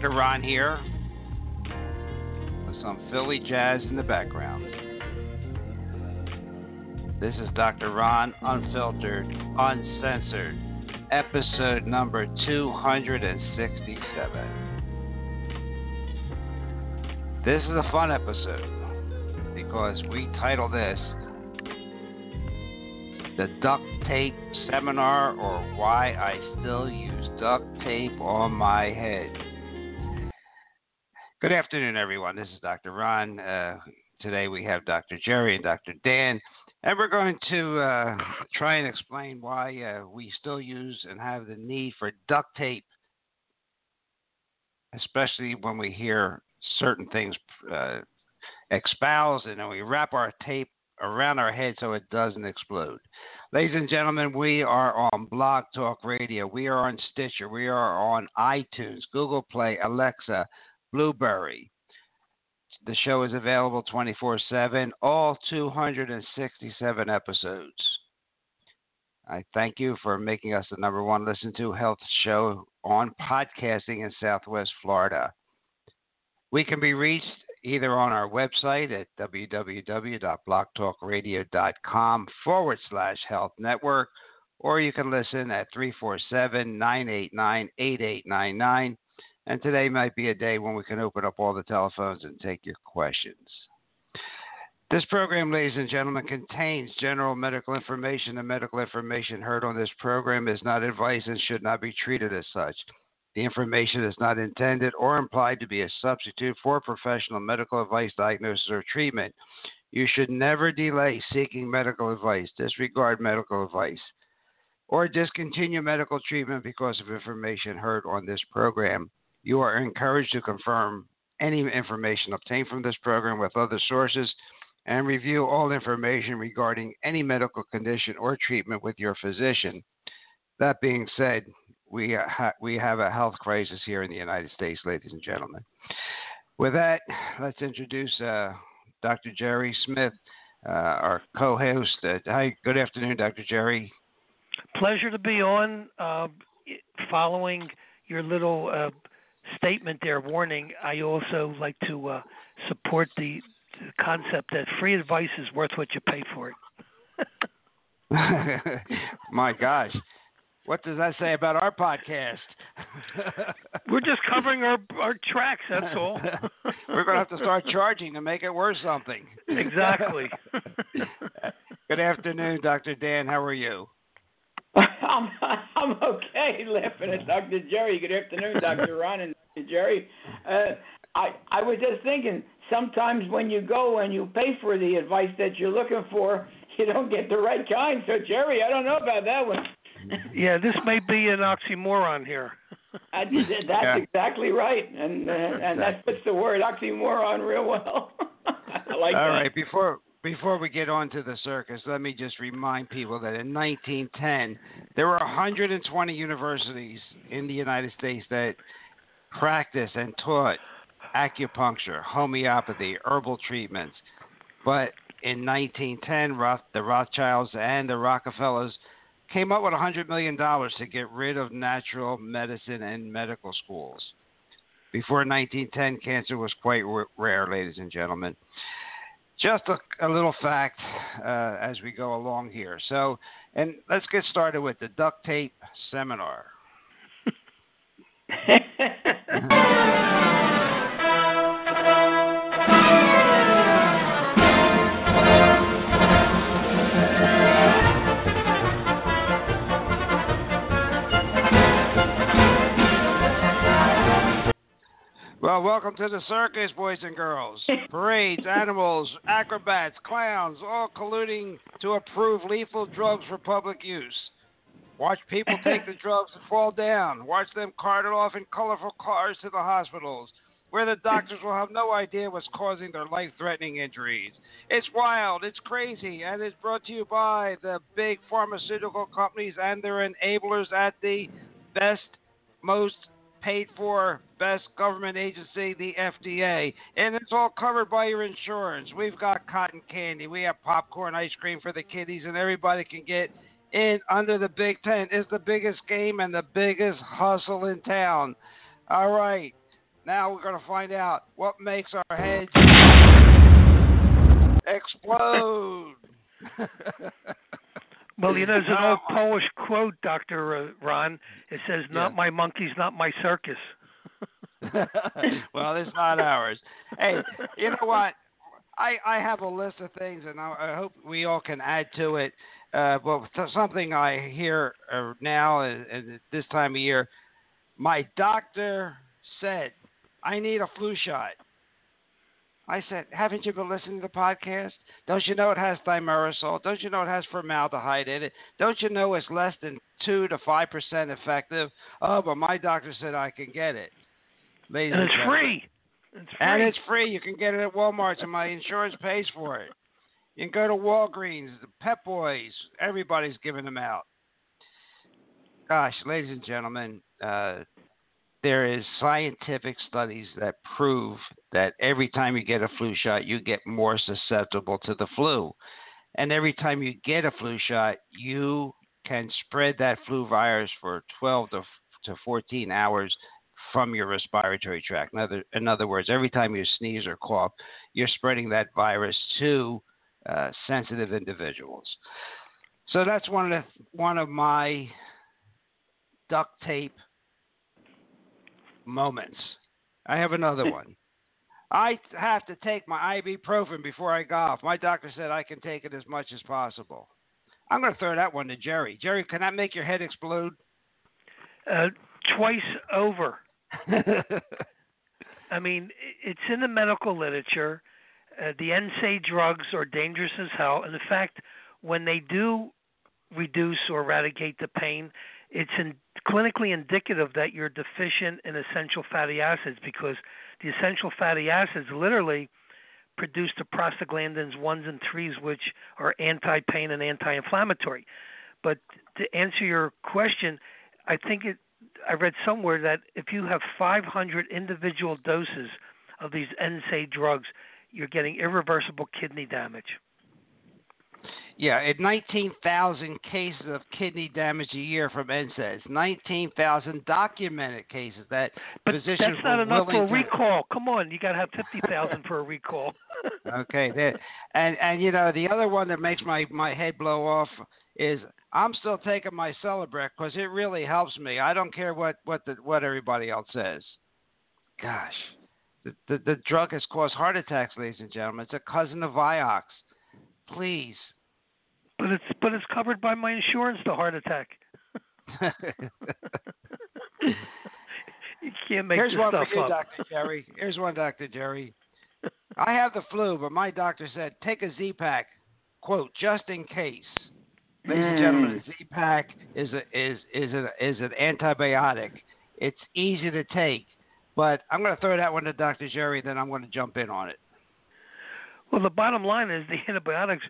Dr. Ron here with some Philly jazz in the background. This is Dr. Ron, unfiltered, uncensored, episode number 267. This is a fun episode because we title this The Duct Tape Seminar, or Why I Still Use Duct Tape on My Head. Good afternoon, everyone. This is Dr. Ron. Today we have Dr. Jerry and Dr. Dan, and we're going to try and explain why we still use and have the need for duct tape, especially when we hear certain things espoused, and then we wrap our tape around our head so it doesn't explode. Ladies and gentlemen, we are on Blog Talk Radio. We are on Stitcher. We are on iTunes, Google Play, Alexa, Blueberry. The show is available 24/7, all 267 episodes. I thank you for making us the number one listen to health show on podcasting in Southwest Florida. We can be reached either on our website at www.blogtalkradio.com/health network, or you can listen at 347-989-8899. And today might be a day when we can open up all the telephones and take your questions. This program, ladies and gentlemen, contains general medical information. The medical information heard on this program is not advice and should not be treated as such. The information is not intended or implied to be a substitute for professional medical advice, diagnosis, or treatment. You should never delay seeking medical advice, disregard medical advice, or discontinue medical treatment because of information heard on this program. You are encouraged to confirm any information obtained from this program with other sources and review all information regarding any medical condition or treatment with your physician. That being said, we have a health crisis here in the United States, ladies and gentlemen. With that, let's introduce Dr. Jerry Smith, our co-host. Hi, good afternoon, Dr. Jerry. Pleasure to be on. Following your little statement there, warning, I also like to support the concept that free advice is worth what you pay for it. My gosh. What does that say about our podcast? We're just covering our tracks, that's all. We're going to have to start charging to make it worth something. Exactly. Good afternoon, Dr. Dan. How are you? I'm okay, laughing at Dr. Jerry. Good afternoon, Dr. Ron and Dr. Jerry. I was just thinking, sometimes when you go and you pay for the advice that you're looking for, you don't get the right kind. So, Jerry, I don't know about that one. Yeah, this may be an oxymoron here. That's exactly right, and that puts the word oxymoron real well. I like All that. Right, before we get on to the circus, let me just remind people that in 1910, there were 120 universities in the United States that practiced and taught acupuncture, homeopathy, herbal treatments. But in 1910, the Rothschilds and the Rockefellers came up with $100 million to get rid of natural medicine and medical schools. Before 1910, cancer was quite rare, ladies and gentlemen. Just a little fact as we go along here. So, and let's get started with the duct tape seminar. Well, welcome to the circus, boys and girls. Parades, animals, acrobats, clowns, all colluding to approve lethal drugs for public use. Watch people take the drugs and fall down. Watch them carted off in colorful cars to the hospitals, where the doctors will have no idea what's causing their life-threatening injuries. It's wild, it's crazy, and it's brought to you by the big pharmaceutical companies and their enablers at the best, most paid for best government agency, the FDA, and it's all covered by your insurance. We've got cotton candy, we have popcorn, ice cream for the kiddies, and everybody can get in under the big tent. It's the biggest game and the biggest hustle in town. All right, Now we're going to find out what makes our heads explode. Well, you know, there's an old Polish quote, Dr. Ron. It says, not my monkeys, not my circus. Well, it's not ours. Hey, you know what? I have a list of things, and I hope we all can add to it. But something I hear now at this time of year, my doctor said, I need a flu shot. I said, haven't you been listening to the podcast? Don't you know it has thimerosal? Don't you know it has formaldehyde in it? Don't you know it's less than 2 to 5% effective? Oh, but my doctor said I can get it. Ladies and it's free. And it's free. You can get it at Walmart, and my insurance pays for it. You can go to Walgreens, the Pep Boys. Everybody's giving them out. Gosh, ladies and gentlemen, there is scientific studies that prove that every time you get a flu shot, you get more susceptible to the flu. And every time you get a flu shot, you can spread that flu virus for 12 to 14 hours from your respiratory tract. In other words, every time you sneeze or cough, you're spreading that virus to sensitive individuals. So that's one of my duct tape moments. I have another one. I have to take my ibuprofen before I golf. My doctor said I can take it as much as possible. I'm going to throw that one to Jerry. Jerry, can that make your head explode? Twice over. I mean, it's in the medical literature. The NSAID drugs are dangerous as hell. And in fact, when they do reduce or eradicate the pain, it's clinically indicative that you're deficient in essential fatty acids, because the essential fatty acids literally produce the prostaglandins 1s and 3s, which are anti-pain and anti-inflammatory. But to answer your question, I think I read somewhere that if you have 500 individual doses of these NSAID drugs, you're getting irreversible kidney damage. Yeah, at 19,000 cases of kidney damage a year from NSAIDs, 19,000 documented cases that physicians were willing to... But that's not enough for a recall. Come on, you got to have 50,000 for a recall. Okay, and you know, the other one that makes my head blow off is I'm still taking my Celebrex because it really helps me. I don't care what everybody else says. Gosh, the drug has caused heart attacks, ladies and gentlemen. It's a cousin of Vioxx. Please. But it's covered by my insurance, the heart attack. You can't make this stuff up. Here's one for you, Dr. Jerry. Here's one, Dr. Jerry. I have the flu, but my doctor said, take a Z-Pak, quote, just in case. Ladies and gentlemen, Z-Pak is an antibiotic. It's easy to take. But I'm going to throw that one to Dr. Jerry, then I'm going to jump in on it. Well, the bottom line is the antibiotics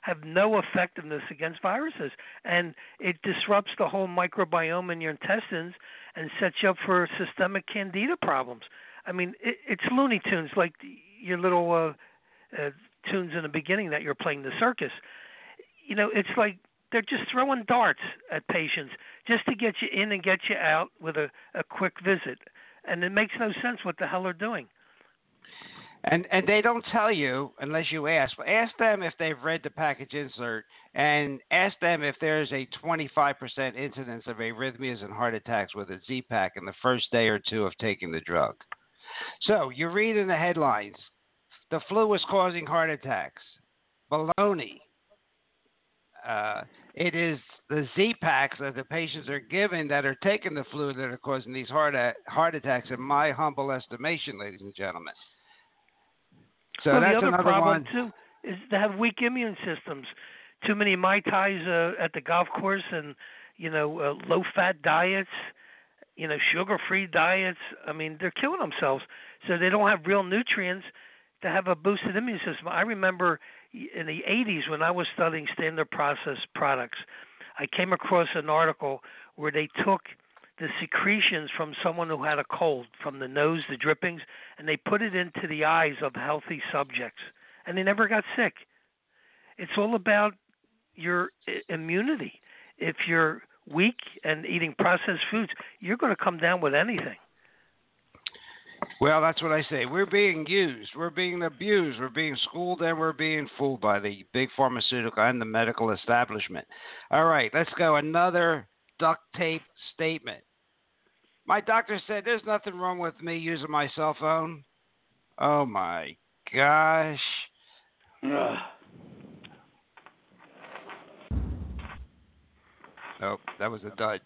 have no effectiveness against viruses, and it disrupts the whole microbiome in your intestines and sets you up for systemic candida problems. I mean, it's Looney Tunes, like your little tunes in the beginning that you're playing the circus. You know, it's like they're just throwing darts at patients just to get you in and get you out with a quick visit, and it makes no sense what the hell they're doing. And they don't tell you unless you ask. But ask them if they've read the package insert, and ask them if there's a 25% incidence of arrhythmias and heart attacks with a Z-Pak in the first day or two of taking the drug. So you read in the headlines, the flu is causing heart attacks. Baloney. It is the Z-Paks that the patients are given that are taking the flu that are causing these heart attacks, in my humble estimation, ladies and gentlemen. So well, that's the other problem, one. Too, is to have weak immune systems. Too many Mai Tais at the golf course and, you know, low-fat diets, you know, sugar-free diets. I mean, they're killing themselves. So they don't have real nutrients to have a boosted immune system. I remember in the 80s when I was studying standard process products, I came across an article where they took the secretions from someone who had a cold, from the nose, the drippings, and they put it into the eyes of healthy subjects, and they never got sick. It's all about your immunity. If you're weak and eating processed foods, you're going to come down with anything. Well, that's what I say. We're being used. We're being abused. We're being schooled, and we're being fooled by the big pharmaceutical and the medical establishment. All right, let's go. Another duct tape statement. My doctor said there's nothing wrong with me using my cell phone. Oh, my gosh. Ugh. Oh, that was a dud.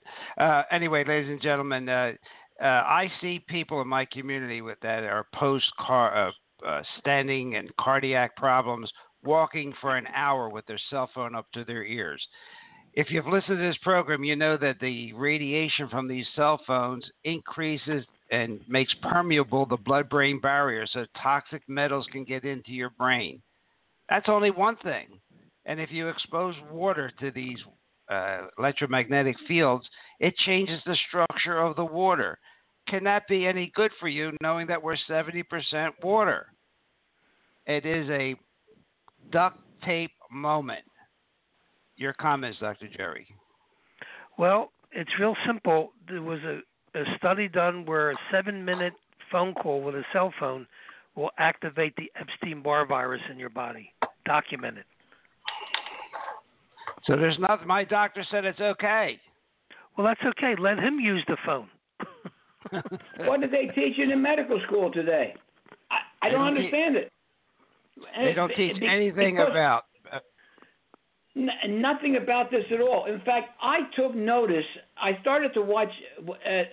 Anyway, ladies and gentlemen, I see people in my community with that are standing and cardiac problems, walking for an hour with their cell phone up to their ears. If you've listened to this program, you know that the radiation from these cell phones increases and makes permeable the blood-brain barrier, so toxic metals can get into your brain. That's only one thing. And if you expose water to these electromagnetic fields, it changes the structure of the water. Can that be any good for you, knowing that we're 70% water? It is a duct tape moment. Your comments, Dr. Jerry. Well, it's real simple. There was a study done where a 7-minute phone call with a cell phone will activate the Epstein-Barr virus in your body. Documented. So there's nothing. My doctor said it's okay. Well, that's okay. Let him use the phone. What did they teach you in medical school today? I don't understand it. They don't teach anything about. Nothing about this at all. In fact, I took notice. I started to watch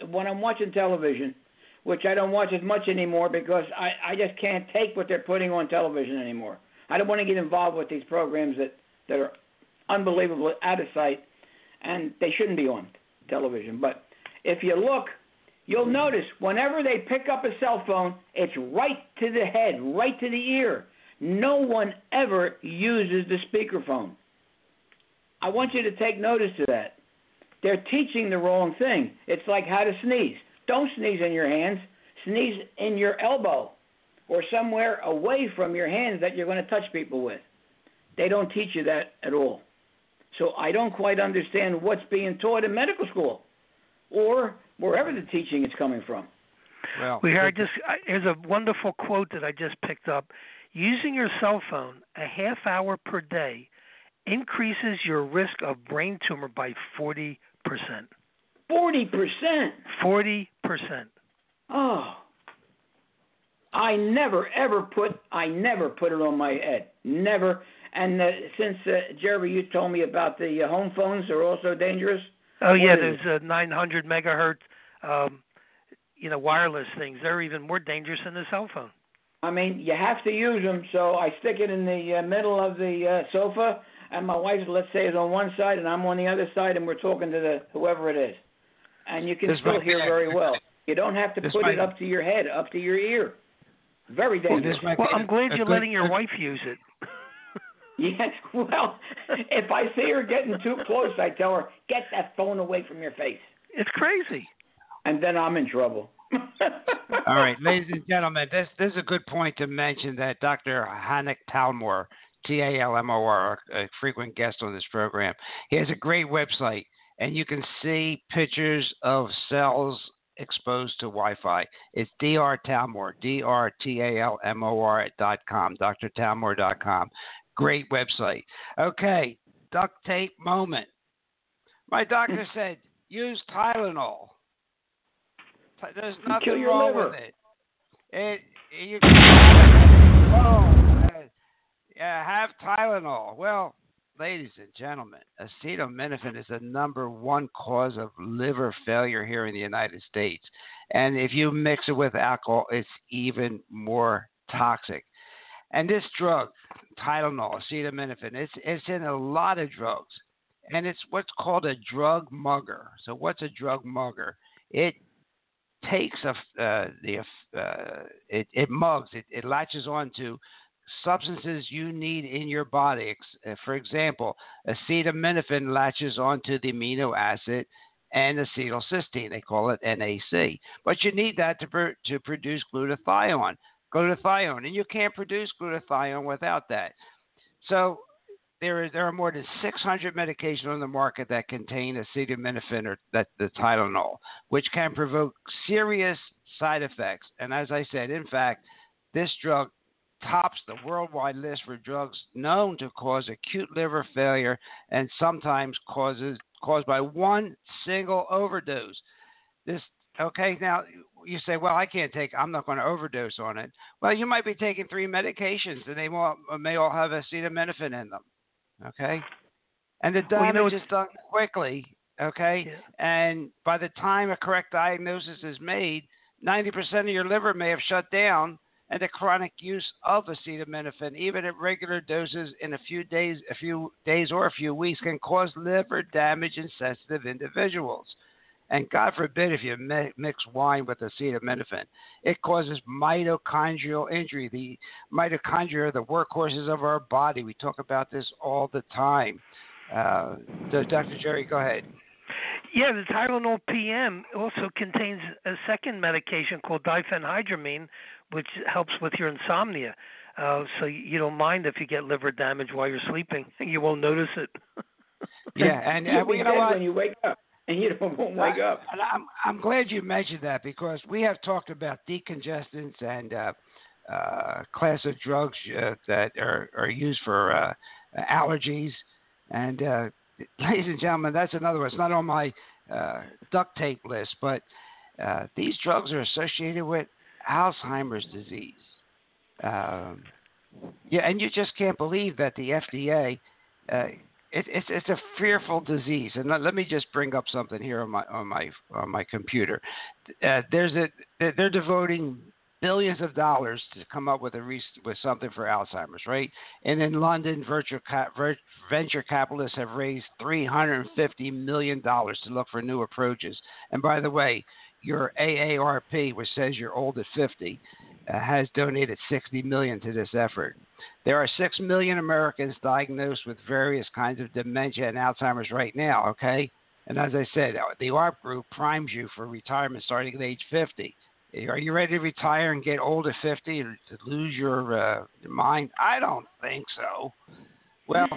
when I'm watching television, which I don't watch as much anymore because I just can't take what they're putting on television anymore. I don't want to get involved with these programs that are unbelievable, out of sight, and they shouldn't be on television. But if you look, you'll notice whenever they pick up a cell phone, it's right to the head, right to the ear. No one ever uses the speakerphone. I want you to take notice to that. They're teaching the wrong thing. It's like how to sneeze. Don't sneeze in your hands. Sneeze in your elbow or somewhere away from your hands that you're going to touch people with. They don't teach you that at all. So I don't quite understand what's being taught in medical school or wherever the teaching is coming from. Well, here's a wonderful quote that I just picked up. Using your cell phone a half hour per day increases your risk of brain tumor by 40%. 40%? 40%. Oh. I never put it on my head. Never. And since, Jerry, you told me about the home phones are also dangerous. Oh, yeah, there's 900 megahertz, wireless things. They're even more dangerous than the cell phone. I mean, you have to use them, so I stick it in the middle of the sofa, and my wife, let's say, is on one side, and I'm on the other side, and we're talking to whoever it is. And you can still hear very well. You don't have to put it up to your head, up to your ear. Very dangerous. Well, I'm glad you're letting your wife use it. Yes, well, if I see her getting too close, I tell her, get that phone away from your face. It's crazy. And then I'm in trouble. All right, ladies and gentlemen, this is a good point to mention that Dr. Hanoch Talmor, Talmor, a frequent guest on this program, he has a great website, and you can see pictures of cells exposed to Wi-Fi. It's Dr. Talmor, drtalmor.com, drtalmor.com. Great website. Okay, duct tape moment. My doctor said use Tylenol. There's nothing wrong with it. Have Tylenol. Well, ladies and gentlemen, acetaminophen is the number one cause of liver failure here in the United States. And if you mix it with alcohol, it's even more toxic. And this drug, Tylenol, acetaminophen, it's in a lot of drugs. And it's what's called a drug mugger. So what's a drug mugger? It takes it latches on to substances you need in your body. For example, acetaminophen latches onto the amino acid and acetylcysteine. They call it NAC. But you need that to produce glutathione. And you can't produce glutathione without that. So there are more than 600 medications on the market that contain acetaminophen or the Tylenol, which can provoke serious side effects. And as I said, in fact, this drug tops the worldwide list for drugs known to cause acute liver failure and sometimes caused by one single overdose. This, okay, now you say, well, I'm not going to overdose on it. Well, you might be taking three medications, and they may all have acetaminophen in them, okay? And the damage is done quickly, okay? Yeah. And by the time a correct diagnosis is made, 90% of your liver may have shut down, and the chronic use of acetaminophen, even at regular doses in a few days or a few weeks, can cause liver damage in sensitive individuals. And God forbid if you mix wine with acetaminophen. It causes mitochondrial injury. The mitochondria are the workhorses of our body. We talk about this all the time. Dr. Jerry, go ahead. Yeah, the Tylenol PM also contains a second medication called diphenhydramine, which helps with your insomnia. So you don't mind if you get liver damage while you're sleeping. You won't notice it. Yeah, and you know what? When you wake up. And you don't wake up. And I'm glad you mentioned that, because we have talked about decongestants and class of drugs that are used for allergies. And, ladies and gentlemen, that's another one. It's not on my duct tape list, but these drugs are associated with Alzheimer's disease. And you just can't believe that the FDA It's a fearful disease, and let me just bring up something here on my computer. They're devoting billions of dollars to come up with with something for Alzheimer's, right? And in London, venture capitalists have raised $350 million to look for new approaches. And by the way, your AARP, which says you're old at 50, has donated $60 million to this effort. There are 6 million Americans diagnosed with various kinds of dementia and Alzheimer's right now, okay? And as I said, the AARP group primes you for retirement starting at age 50. Are you ready to retire and get old at 50 or to lose your mind? I don't think so. Well,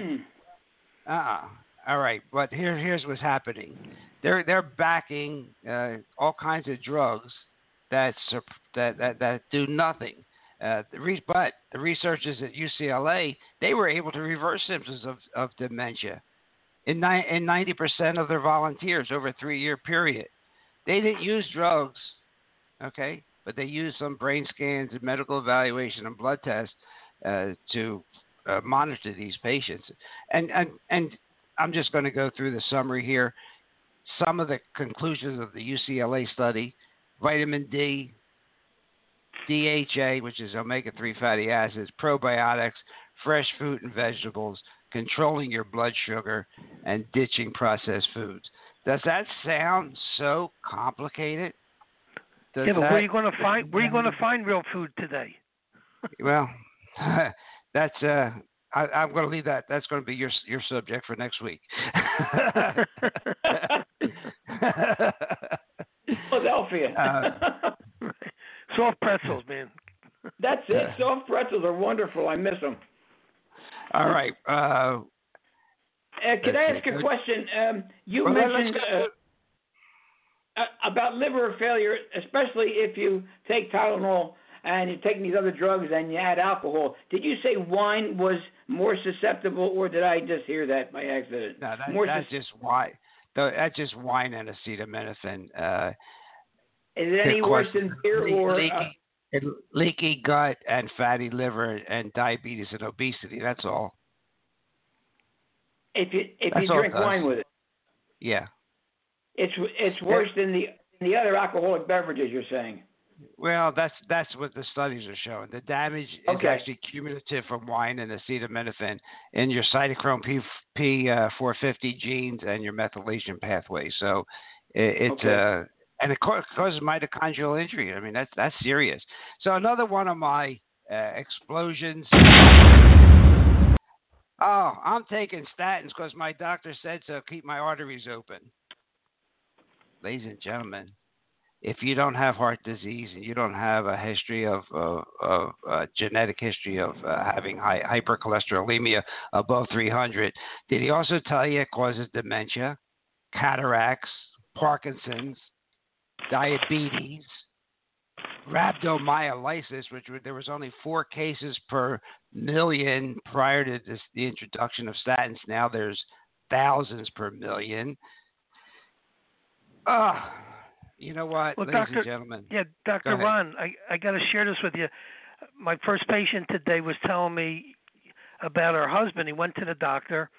all right, but here's what's happening. They're backing all kinds of drugs that do nothing. But the researchers at UCLA, they were able to reverse symptoms of dementia in 90% of their volunteers over a 3-year period. They didn't use drugs, okay, but they used some brain scans and medical evaluation and blood tests to monitor these patients. And I'm just going to go through the summary here. Some of the conclusions of the UCLA study: vitamin D, DHA, which is omega-3 fatty acids, probiotics, fresh fruit and vegetables, controlling your blood sugar, and ditching processed foods. Does that sound so complicated? Yeah, but where are you going to find real food today? Well, that's I'm going to leave that. That's going to be your subject for next week. Philadelphia. Soft pretzels, man. That's it. Soft pretzels are wonderful. I miss them. All right. Can I ask a question? You mentioned about liver failure, especially if you take Tylenol and you're taking these other drugs and you add alcohol. Did you say wine was more susceptible, or did I just hear that by accident? No, that's just wine. That's just wine and acetaminophen. Is it any worse than beer or leaky gut and fatty liver and diabetes and obesity? That's all. If you drink wine with it, yeah, it's worse than the other alcoholic beverages. You're saying? Well, that's what the studies are showing. The damage is actually cumulative from wine and acetaminophen in your cytochrome P450 genes and your methylation pathway. So and it causes mitochondrial injury. I mean, that's serious. So another one of my explosions. Oh, I'm taking statins because my doctor said so. Keep my arteries open. Ladies and gentlemen, if you don't have heart disease and you don't have a history of genetic history of having hypercholesterolemia above 300, did he also tell you it causes dementia, cataracts, Parkinson's, diabetes, rhabdomyolysis, which there was only 4 cases per million prior to this, the introduction of statins. Now there's thousands per million. You know what, well, ladies and gentlemen. Yeah, Dr. Ron, I got to share this with you. My first patient today was telling me about her husband. He went to the doctor,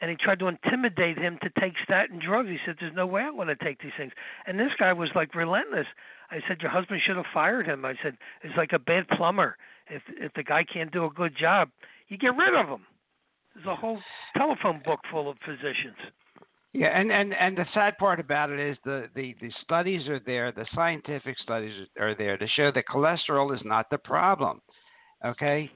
and he tried to intimidate him to take statin drugs. He said, there's no way I want to take these things. And this guy was, like, relentless. I said, your husband should have fired him. I said, it's like a bad plumber. If the guy can't do a good job, you get rid of him. There's a whole telephone book full of physicians. Yeah, and the sad part about it is the studies are there, the scientific studies are there to show that cholesterol is not the problem, okay?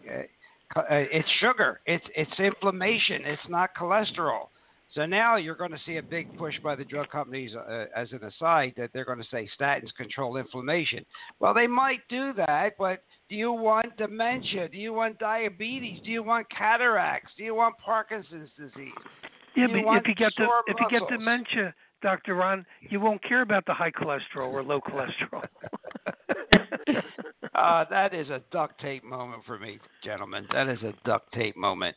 It's sugar, it's inflammation, it's not cholesterol. So now you're going to see a big push by the drug companies as an aside that they're going to say statins control inflammation. Well, they might do that, but do you want dementia? Do you want diabetes? Do you want cataracts? Do you want Parkinson's disease? Yeah, but if you get dementia, Dr. Ron, you won't care about the high cholesterol or low cholesterol. That is a duct tape moment for me, gentlemen. That is a duct tape moment.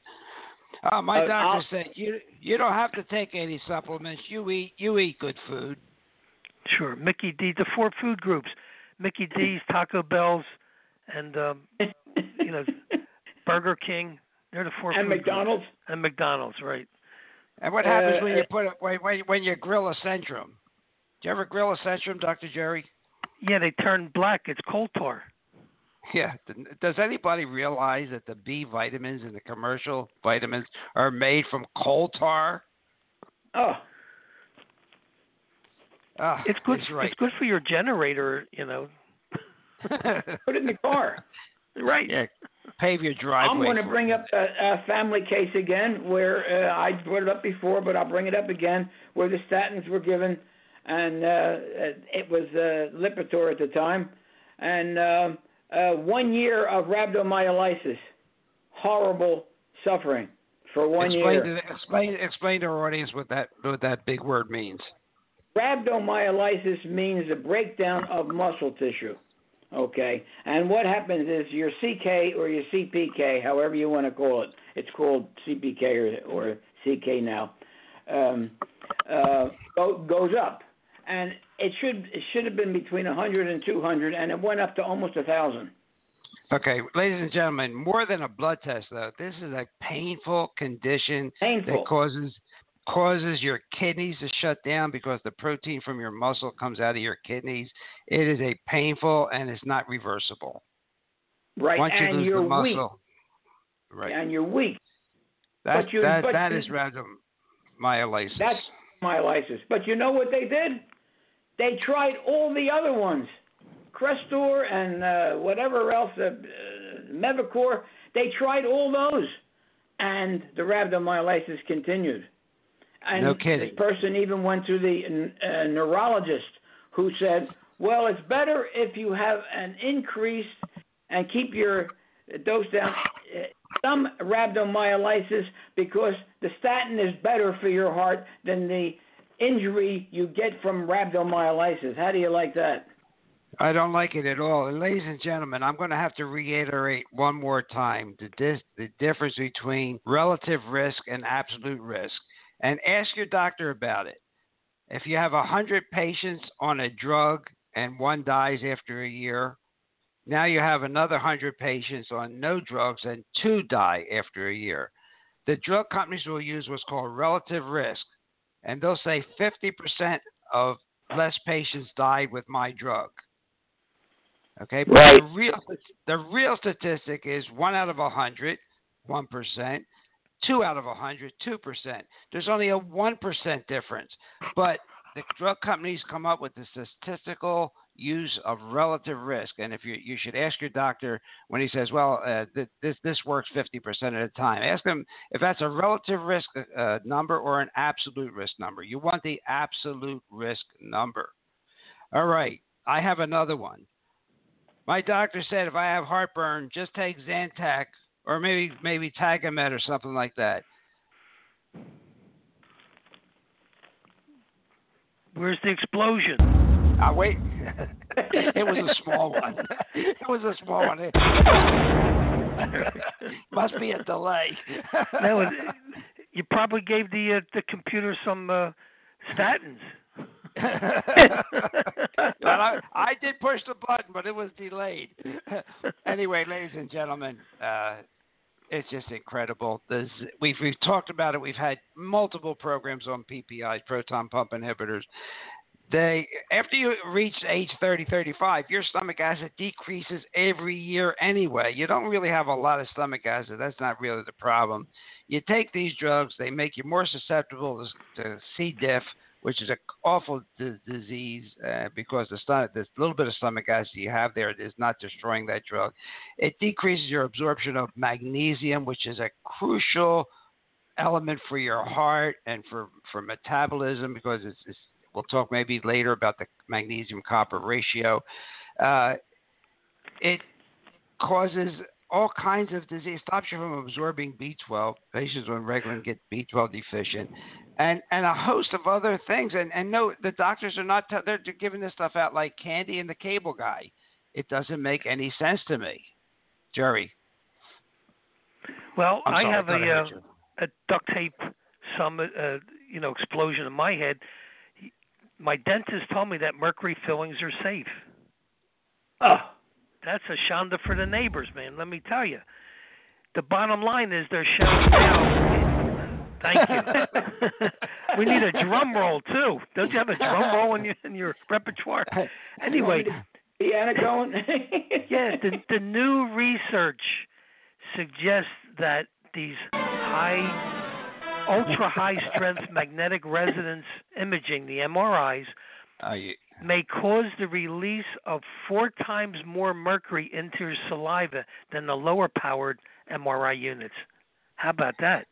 My doctor said you don't have to take any supplements. You eat good food. Sure, Mickey D. The 4 food groups: Mickey D's, Taco Bell's, and Burger King. They're the 4 and food McDonald's groups. And McDonald's, right? And what happens when you when you grill a Centrum? Do you ever grill a Centrum, Dr. Jerry? Yeah, they turn black. It's coal tar. Yeah. Does anybody realize that the B vitamins and the commercial vitamins are made from coal tar? Oh. It's good. Right. It's good for your generator, you know. Put it in the car. Right. Yeah. Pave your driveway. I'm going to bring up a family case again where I brought it up before, but I'll bring it up again, where the statins were given, and it was Lipitor at the time, and 1 year of rhabdomyolysis, horrible suffering for 1 year. Explain to our audience what that big word means. Rhabdomyolysis means the breakdown of muscle tissue. Okay, and what happens is your CK or your CPK, however you want to call it, it's called CPK or CK now, goes up. And it should have been between 100 and 200, and it went up to almost 1,000. Okay, ladies and gentlemen, more than a blood test, though, this is a painful condition that causes your kidneys to shut down because the protein from your muscle comes out of your kidneys. It is a painful, and it's not reversible. Right, once and you lose the muscle, weak. Right, and you're weak. That is rhabdomyolysis. That's myolysis. But you know what they did? They tried all the other ones, Crestor and whatever else, Mevacor. They tried all those, and the rhabdomyolysis continued. And no kidding. This person even went to the neurologist, who said, well, it's better if you have an increase and keep your dose down some rhabdomyolysis, because the statin is better for your heart than the injury you get from rhabdomyolysis. How do you like that? I don't like it at all. And ladies and gentlemen, I'm going to have to reiterate one more time the difference between relative risk and absolute risk. And ask your doctor about it. If you have 100 patients on a drug and one dies after a year, now you have another 100 patients on no drugs and 2 die after a year. The drug companies will use what's called relative risk, and they'll say 50% of less patients died with my drug. Okay, but right. The real statistic is 1 out of 100, 1%. 2 out of 100, 2%. There's only a 1% difference. But the drug companies come up with the statistical use of relative risk. And if you should ask your doctor when he says, well, this works 50% of the time. Ask him if that's a relative risk number or an absolute risk number. You want the absolute risk number. All right. I have another one. My doctor said if I have heartburn, just take Zantac or maybe Tagamet or something like that. Where's the explosion? I wait. It was a small one. Must be a delay. No, you probably gave the computer some statins. But I did push the button, but it was delayed. Anyway, ladies and gentlemen, it's just incredible. We've talked about it. We've had multiple programs on PPIs, proton pump inhibitors. After you reach age 30, 35, your stomach acid decreases every year anyway. You don't really have a lot of stomach acid. That's not really the problem. You take these drugs. They make you more susceptible to C. diff, which is an awful disease because the little bit of stomach acid you have there is not destroying that drug. It decreases your absorption of magnesium, which is a crucial element for your heart and for metabolism because it's we'll talk maybe later about the magnesium-copper ratio. It causes all kinds of disease. Stops you from absorbing B12. Patients on Reglan get B12 deficient, and a host of other things. And no, the doctors are not. They're giving this stuff out like candy and the cable guy. It doesn't make any sense to me, Jerry. Well, I have a duct tape explosion in my head. My dentist told me that mercury fillings are safe. Oh, that's a shonda for the neighbors, man. Let me tell you. The bottom line is they're showing now. Thank you. We need a drum roll, too. Don't you have a drum roll in your repertoire? Anyway. Piano going? Yes, the new research suggests that these ultra-high-strength magnetic resonance imaging, the MRIs, may cause the release of 4 times more mercury into your saliva than the lower-powered MRI units. How about that?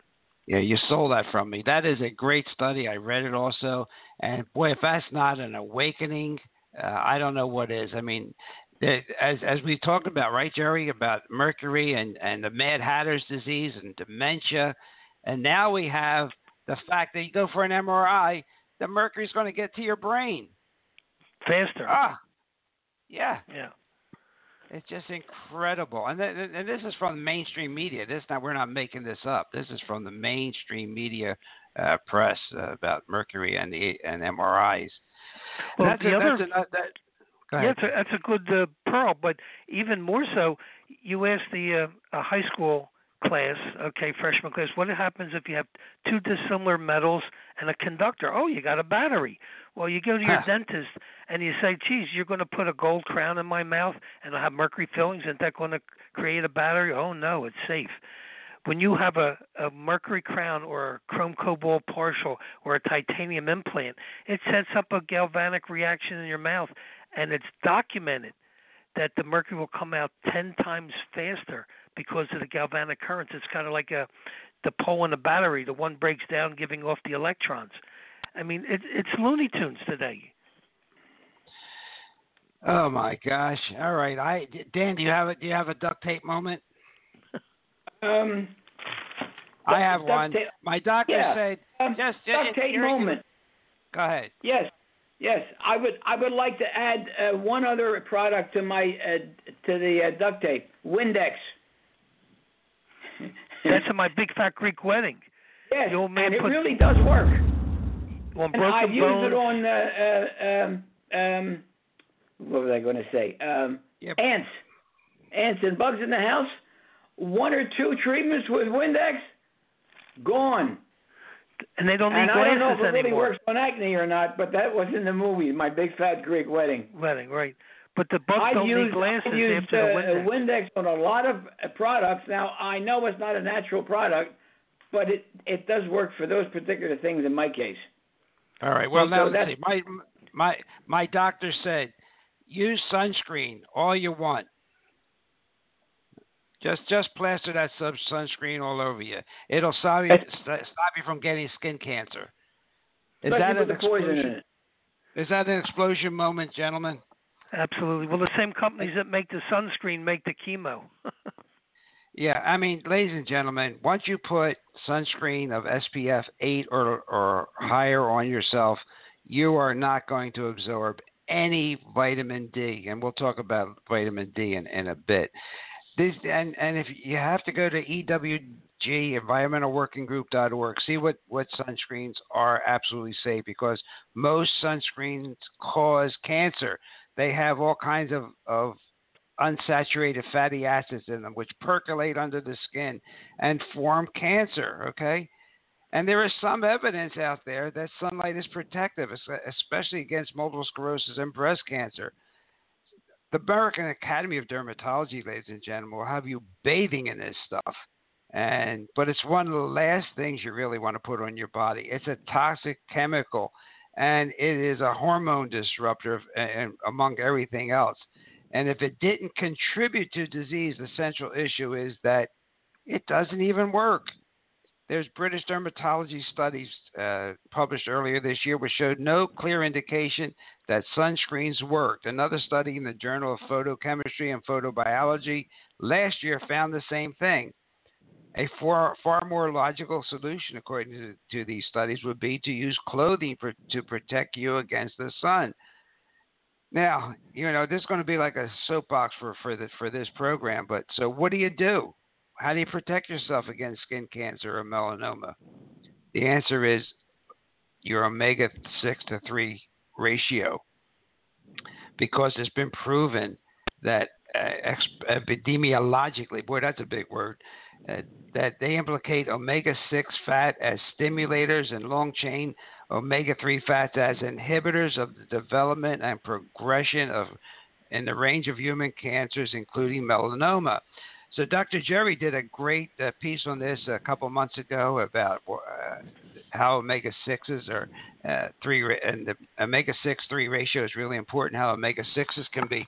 Yeah, you stole that from me. That is a great study. I read it also. And, boy, if that's not an awakening, I don't know what is. I mean, as we talked about, right, Jerry, about mercury and the Mad Hatter's disease and dementia, and now we have the fact that you go for an MRI, the mercury's going to get to your brain faster. Yeah. It's just incredible. And this is from mainstream media. We're not making this up. This is from the mainstream media press about mercury and MRIs. Well, that's a good pearl. But even more so, you asked a high school class, okay, freshman class, what happens if you have 2 dissimilar metals and a conductor? Oh, you got a battery. Well, you go to your dentist and you say, geez, you're going to put a gold crown in my mouth and I'll have mercury fillings. Isn't that going to create a battery? Oh, no, it's safe. When you have a mercury crown or a chrome cobalt partial or a titanium implant, it sets up a galvanic reaction in your mouth, and it's documented that the mercury will come out 10 times faster because of the galvanic currents. It's kind of like the pole in a battery. The one breaks down, giving off the electrons. I mean, it's Looney Tunes today. Oh my gosh! All right, Dan, do you have a duct tape moment? I have one. Tape. My doctor said, "Just duct tape moment." Go ahead. Yes, I would like to add one other product to the duct tape, Windex. That's at my big fat Greek wedding. Yes, and it really does work. I've used it on what was I going to say? Ants and bugs in the house. 1 or 2 treatments with Windex, gone. And they don't need glasses anymore. And I don't know if it really works on acne or not, but that was in the movie, My Big Fat Greek Wedding. Wedding, right. But the bugs don't need glasses after the Windex. I've used Windex on a lot of products. Now, I know it's not a natural product, but it does work for those particular things in my case. All right. Well, now, my doctor said, use sunscreen all you want. Just plaster that sunscreen all over you. It'll stop you from getting skin cancer. Is that an explosion moment, gentlemen? Absolutely. Well, the same companies that make the sunscreen make the chemo. Yeah, I mean, ladies and gentlemen, once you put sunscreen of SPF 8 or higher on yourself, you are not going to absorb any vitamin D, and we'll talk about vitamin D in a bit. And if you have to go to EWG, environmentalworkinggroup.org, see what sunscreens are absolutely safe, because most sunscreens cause cancer. They have all kinds of unsaturated fatty acids in them, which percolate under the skin and form cancer, okay? And there is some evidence out there that sunlight is protective, especially against multiple sclerosis and breast cancer. The American Academy of Dermatology, ladies and gentlemen, will have you bathing in this stuff. But it's one of the last things you really want to put on your body. It's a toxic chemical, and it is a hormone disruptor and among everything else. And if it didn't contribute to disease, the central issue is that it doesn't even work. There's British dermatology studies published earlier this year which showed no clear indication that sunscreens worked. Another study in the Journal of Photochemistry and Photobiology last year found the same thing. A far more logical solution, according to these studies, would be to use clothing to protect you against the sun. Now, you know, this is going to be like a soapbox for this program, but so what do you do? How do you protect yourself against skin cancer or melanoma? The answer is your omega-6 to 3 ratio, because it's been proven that epidemiologically, boy, that's a big word, that they implicate omega-6 fat as stimulators and long-chain omega-3 fats as inhibitors of the development and progression of in the range of human cancers, including melanoma. So Dr. Jerry did a great piece on this a couple months ago about how omega-6s are and the omega-6-3 ratio is really important, how omega-6s can be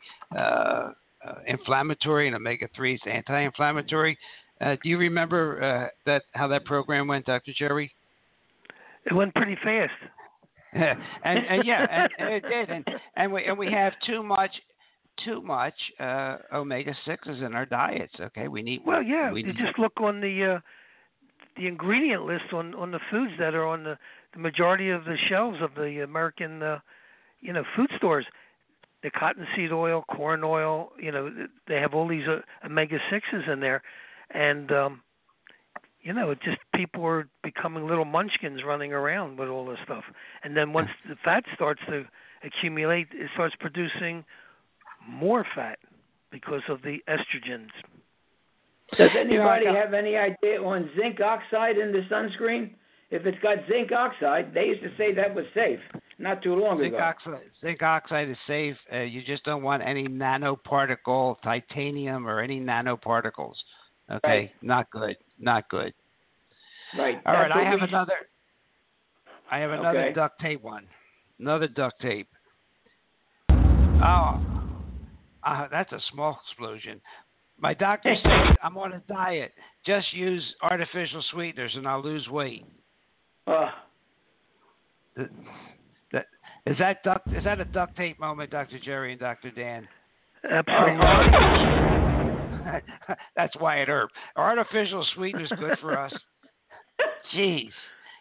inflammatory and omega-3s anti-inflammatory. Do you remember how that program went, Dr. Jerry? It went pretty fast. and it did. And we have too much omega-6s in our diets. Okay, we need. Well, yeah. You just look on the ingredient list on the foods that are on the majority of the shelves of the American, food stores. The cottonseed oil, corn oil. You know, they have all these omega-6s in there, and it just people are becoming little munchkins running around with all this stuff. And then once the fat starts to accumulate, it starts producing more fat because of the estrogens. Does anybody have any idea on zinc oxide in the sunscreen? If it's got zinc oxide, they used to say that was safe not too long ago. Zinc oxide is safe. You just don't want any nanoparticle, titanium, or any nanoparticles. Okay, right. Not good. Right. All right, I have another okay. Duct tape one. Another duct tape. Oh. That's a small explosion. My doctor said I'm on a diet. Just use artificial sweeteners and I'll lose weight. Is that a duct tape moment, Dr. Jerry and Dr. Dan? Absolutely. That's Wyatt Earp. Artificial sweeteners good for us. Jeez,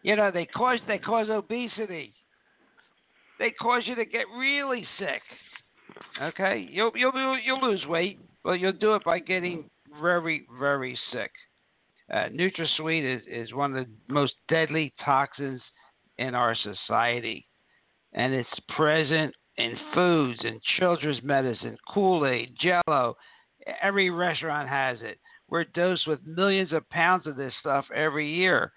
they cause obesity. They cause you to get really sick. Okay, you'll lose weight, but you'll do it by getting very, very sick. NutraSweet is one of the most deadly toxins in our society, and it's present in foods, in children's medicine, Kool-Aid, Jell-O. Every restaurant has it. We're dosed with millions of pounds of this stuff every year,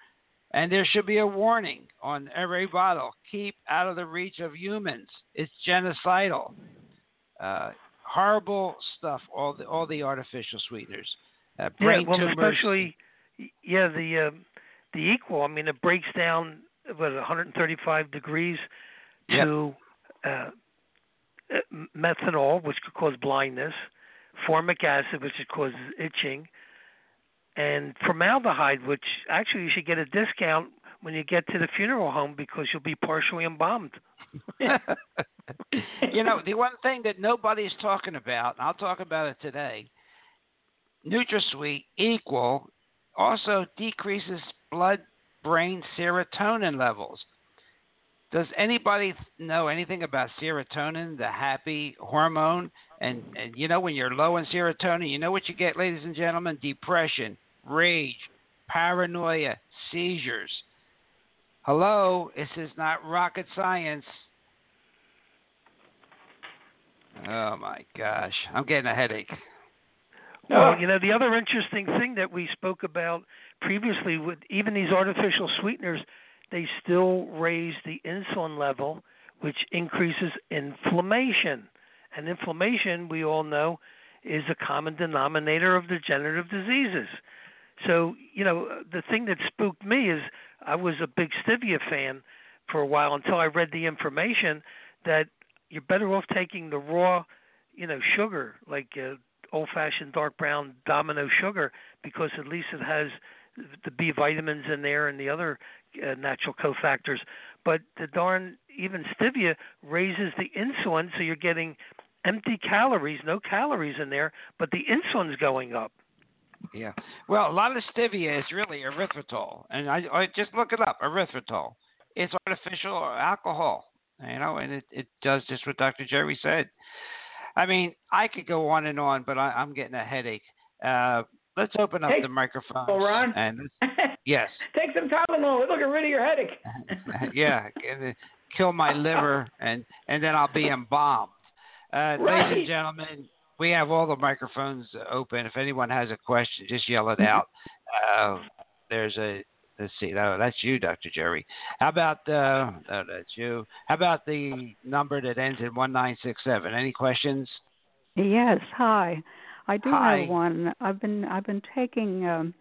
and there should be a warning on every bottle. Keep out of the reach of humans. It's genocidal. Horrible stuff. All the artificial sweeteners. Brain tumors. Especially, the Equal. I mean, it breaks down about 135 degrees to methanol, which could cause blindness, formic acid, which causes itching, and formaldehyde, which actually you should get a discount when you get to the funeral home because you'll be partially embalmed. You know, the one thing that nobody's talking about, and I'll talk about it today, NutraSweet Equal also decreases blood-brain serotonin levels. Does anybody know anything about serotonin, the happy hormone? And you know, when you're low in serotonin, you know what you get, ladies and gentlemen? Depression, rage, paranoia, seizures. Hello, this is not rocket science. Oh, my gosh. I'm getting a headache. Well, you know, the other interesting thing that we spoke about previously, with even these artificial sweeteners, they still raise the insulin level, which increases inflammation. And inflammation, we all know, is a common denominator of degenerative diseases. So, you know, the thing that spooked me is I was a big stevia fan for a while until I read the information that you're better off taking the raw, you know, sugar, like old-fashioned dark brown domino sugar, because at least it has the B vitamins in there and the other natural cofactors. But the darn, even stevia raises the insulin, so you're getting empty calories, no calories in there, but the insulin's going up. Yeah. Well, a lot of stevia is really erythritol, and I just look it up, erythritol. It's artificial alcohol, you know, and it does just what Dr. Jerry said. I mean, I could go on and on, but I'm getting a headache. Let's open up the microphone. Well, Ron? Yes. Take some Tylenol. We're looking rid of your headache. Yeah. Kill my liver, and then I'll be embalmed. Right. Ladies and gentlemen, we have all the microphones open. If anyone has a question, just yell it out. Let's see. No, that's you, Dr. Jerry. How about that's you. How about the number that ends in 1967? Any questions? Yes. Hi. I do have one. I've been taking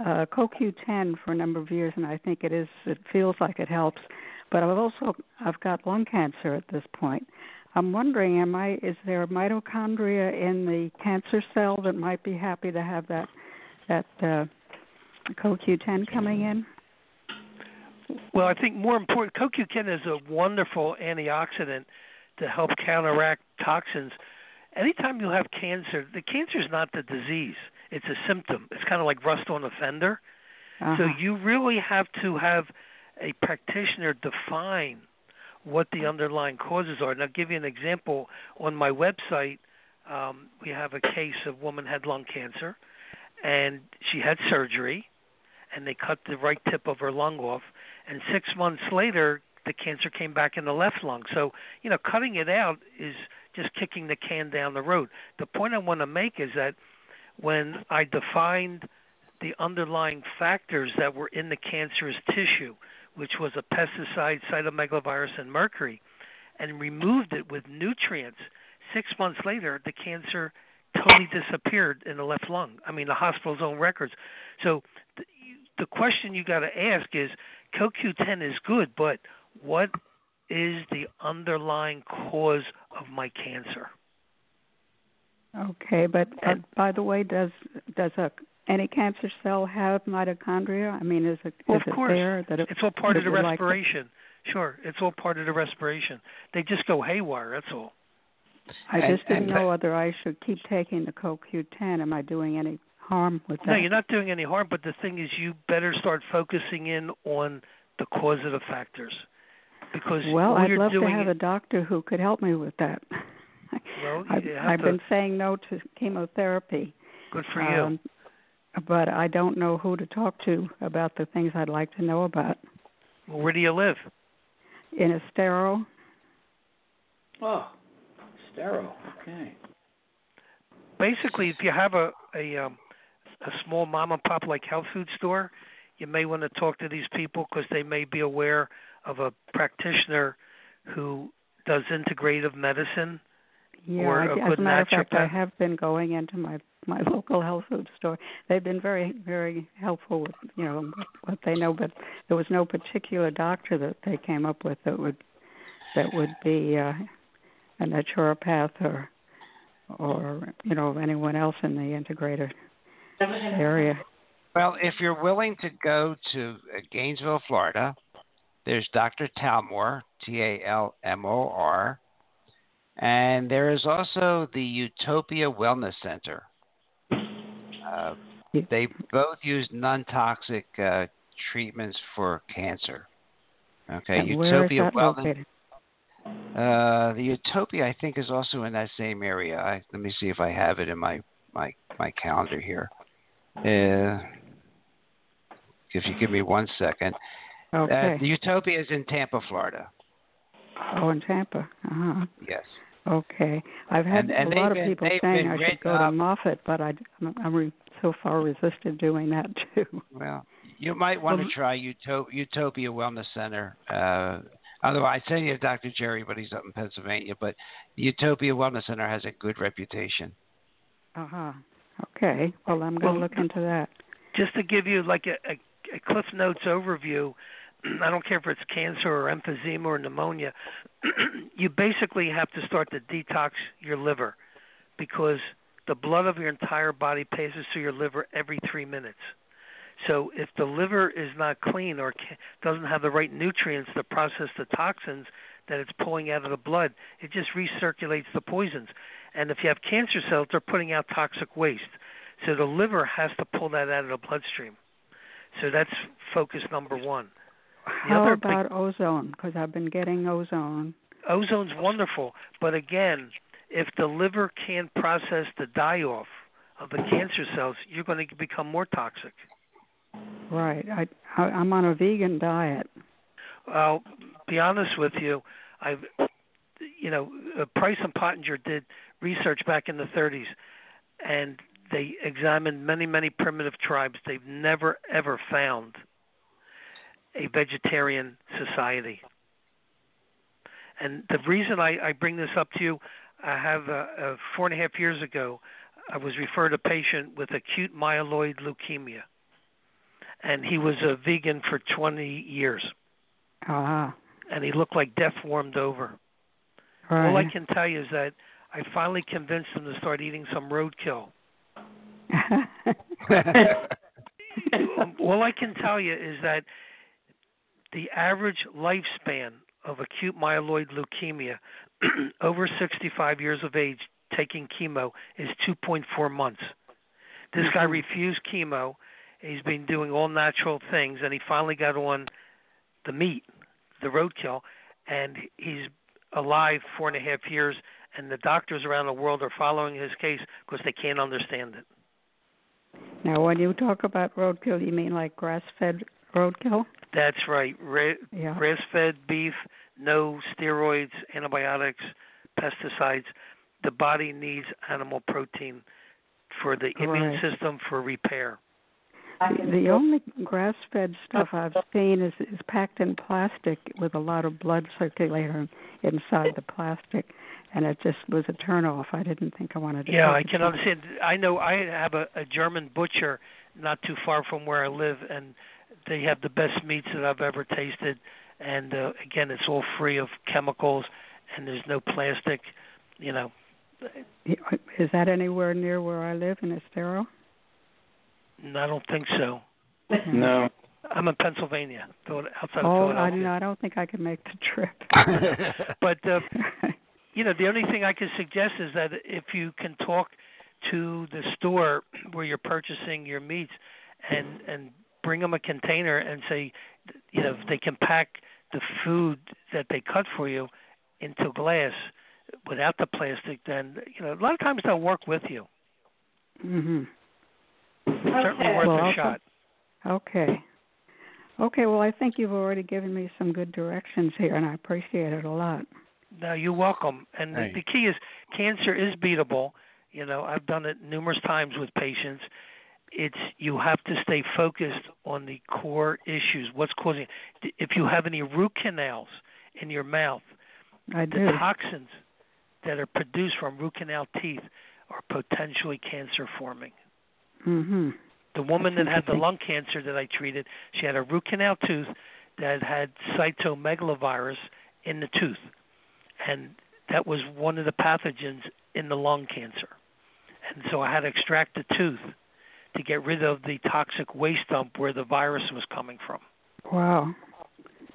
CoQ10 for a number of years, and I think it feels like it helps. But I've got lung cancer at this point. I'm wondering, is there mitochondria in the cancer cell that might be happy to have that CoQ10 coming in? Well, I think more important, CoQ10 is a wonderful antioxidant to help counteract toxins. Anytime you have cancer, the cancer is not the disease. It's a symptom. It's kind of like rust on a fender. Uh-huh. So you really have to have a practitioner define what the underlying causes are. And I'll give you an example. On my website, we have a case of a woman had lung cancer, and she had surgery, and they cut the right tip of her lung off. And 6 months later, the cancer came back in the left lung. So, you know, cutting it out is just kicking the can down the road. The point I want to make is that when I defined the underlying factors that were in the cancerous tissue, which was a pesticide, cytomegalovirus, and mercury, and removed it with nutrients, 6 months later, the cancer totally disappeared in the left lung. I mean, the hospital's own records. So the question you got to ask is, CoQ10 is good, but what is the underlying cause of my cancer? Okay, but by the way, does any cancer cell have mitochondria? I mean, is it there? That it's all part of the respiration. Sure, it's all part of the respiration. They just go haywire, that's all. I didn't know whether I should keep taking the CoQ10. Am I doing any harm with that? No, you're not doing any harm, but the thing is you better start focusing in on the causative factors. Because I'd love to have a doctor who could help me with that. Well, I've been saying no to chemotherapy. Good for you. But I don't know who to talk to about the things I'd like to know about. Well, where do you live? In Estero. Oh, Estero. Okay. Basically, if you have a small mom and pop like health food store, you may want to talk to these people because they may be aware of a practitioner who does integrative medicine. Yeah, or as a matter of fact, I have been going into my local health food store. They've been very, very helpful with, you know, what they know, but there was no particular doctor that they came up with that would be a naturopath or you know, anyone else in the integrator area. Well, if you're willing to go to Gainesville, Florida, There's Dr. Talmor, Talmor, and there is also the Utopia Wellness Center. They both use non-toxic treatments for cancer. Okay, and Utopia Wellness. The Utopia, I think, is also in that same area. Let me see if I have it in my calendar here. If you give me 1 second. Okay. The Utopia is in Tampa, Florida. Oh, in Tampa. Uh-huh. Yes. Okay. I've had a lot of people saying I should go to Moffitt, but I'm so far resisted doing that, too. Well, you might want to try Utopia Wellness Center. Otherwise, I tell you Dr. Jerry, but he's up in Pennsylvania. But Utopia Wellness Center has a good reputation. Uh-huh. Okay. Well, I'm going to look into that. Just to give you like a Cliff Notes overview, I don't care if it's cancer or emphysema or pneumonia, you basically have to start to detox your liver because the blood of your entire body passes through your liver every 3 minutes. So if the liver is not clean or doesn't have the right nutrients to process the toxins that it's pulling out of the blood, it just recirculates the poisons. And if you have cancer cells, they're putting out toxic waste. So the liver has to pull that out of the bloodstream. So that's focus number one. How about ozone? Because I've been getting ozone. Ozone's wonderful. But again, if the liver can't process the die-off of the cancer cells, you're going to become more toxic. Right. I'm on a vegan diet. I'll be honest with you. Price and Pottinger did research back in the 1930s, and they examined many, many primitive tribes. They've never, ever found a vegetarian society. And the reason I bring this up to you, I have 4.5 years ago, I was referred a patient with acute myeloid leukemia. And he was a vegan for 20 years. Uh-huh. And he looked like death warmed over. Right. All I can tell you is that I finally convinced him to start eating some roadkill. All I can tell you is that the average lifespan of acute myeloid leukemia over 65 years of age taking chemo is 2.4 months. This guy refused chemo. He's been doing all natural things, and he finally got on the meat, the roadkill, and he's alive 4.5 years, and the doctors around the world are following his case because they can't understand it. Now, when you talk about roadkill, you mean like grass-fed roadkill? That's right. Grass-fed beef, no steroids, antibiotics, pesticides. The body needs animal protein for the immune system for repair. The only grass-fed stuff I've seen is packed in plastic with a lot of blood circulating inside the plastic, and it just was a turnoff. I didn't think I wanted to. Yeah, I can understand. I know I have a German butcher not too far from where I live, and they have the best meats that I've ever tasted. And, again, it's all free of chemicals, and there's no plastic, you know. Is that anywhere near where I live in Estero? No, I don't think so. No. I'm in Pennsylvania, outside of Philadelphia. I don't think I can make the trip. But, the only thing I can suggest is that if you can talk to the store where you're purchasing your meats and bring them a container and say, if they can pack the food that they cut for you into glass without the plastic, then, a lot of times they'll work with you. Mm-hmm. Certainly worth a shot. Okay. Okay, well, I think you've already given me some good directions here, and I appreciate it a lot. No, you're welcome. And the key is cancer is beatable. I've done it numerous times with patients. You have to stay focused on the core issues, what's causing it. If you have any root canals in your mouth, the toxins that are produced from root canal teeth are potentially cancer-forming. Mm-hmm. The woman that had the lung cancer that I treated, she had a root canal tooth that had cytomegalovirus in the tooth, and that was one of the pathogens in the lung cancer. And so I had to extract the tooth to get rid of the toxic waste dump where the virus was coming from. Wow.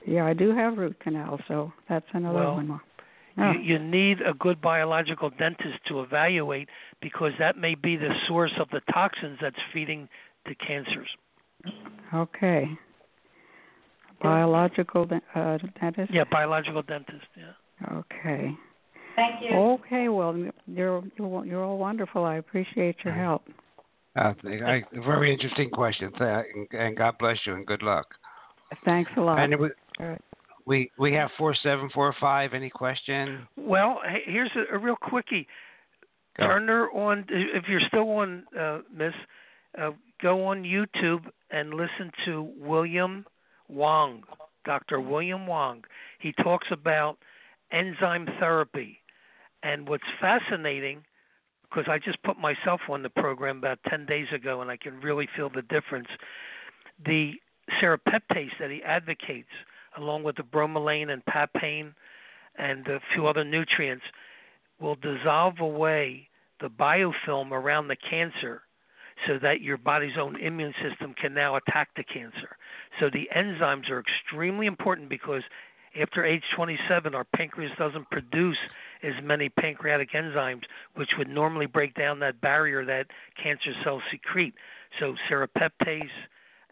Yeah, I do have root canal, so that's another one. Oh. You need a good biological dentist to evaluate, because that may be the source of the toxins that's feeding the cancers. Okay. Biological dentist? Yeah, biological dentist, yeah. Okay. Thank you. Okay, well, you're all wonderful. I appreciate your help. Very interesting questions, and God bless you, and good luck. Thanks a lot. And it was, all right. We have 4745. Any question? Well, here's a real quickie. Go. Turn her on, if you're still on, Miss. Go on YouTube and listen to William Wong, Dr. William Wong. He talks about enzyme therapy, and what's fascinating, because I just put myself on the program about 10 days ago, and I can really feel the difference. The serrapeptase that he advocates, along with the bromelain and papain and a few other nutrients, will dissolve away the biofilm around the cancer so that your body's own immune system can now attack the cancer. So the enzymes are extremely important, because after age 27, our pancreas doesn't produce as many pancreatic enzymes, which would normally break down that barrier that cancer cells secrete. So serrapeptase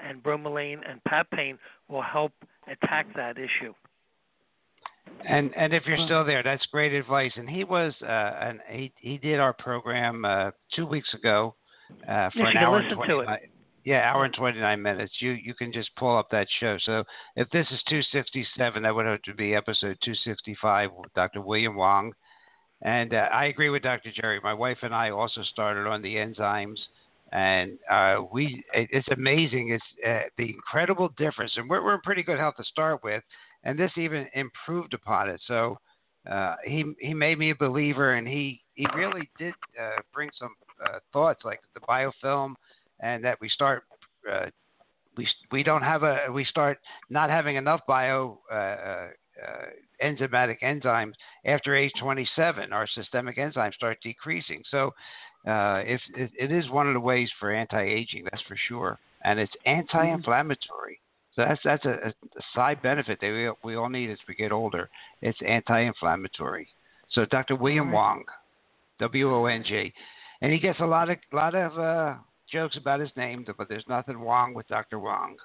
and bromelain and papain will help attack that issue. And if you're still there, that's great advice. And he was, he did our program 2 weeks ago for an hour and 29. Yeah, hour and 29 minutes. You can just pull up that show. So if this is 267, that would have to be episode 265 with Dr. William Wong. And I agree with Dr. Jerry. My wife and I also started on the enzymes. And it's amazing. It's the incredible difference. And we're in pretty good health to start with. And this even improved upon it. So he made me a believer. And he really did bring some thoughts, like the biofilm, and that we start we start not having enough enzymatic enzymes after age 27. Our systemic enzymes start decreasing. So. It is one of the ways for anti-aging, that's for sure, and it's anti-inflammatory. So that's a side benefit that we all need as we get older. It's anti-inflammatory. So Dr. William Wong, W-O-N-G, and he gets a lot of jokes about his name, but there's nothing wrong with Dr. Wong.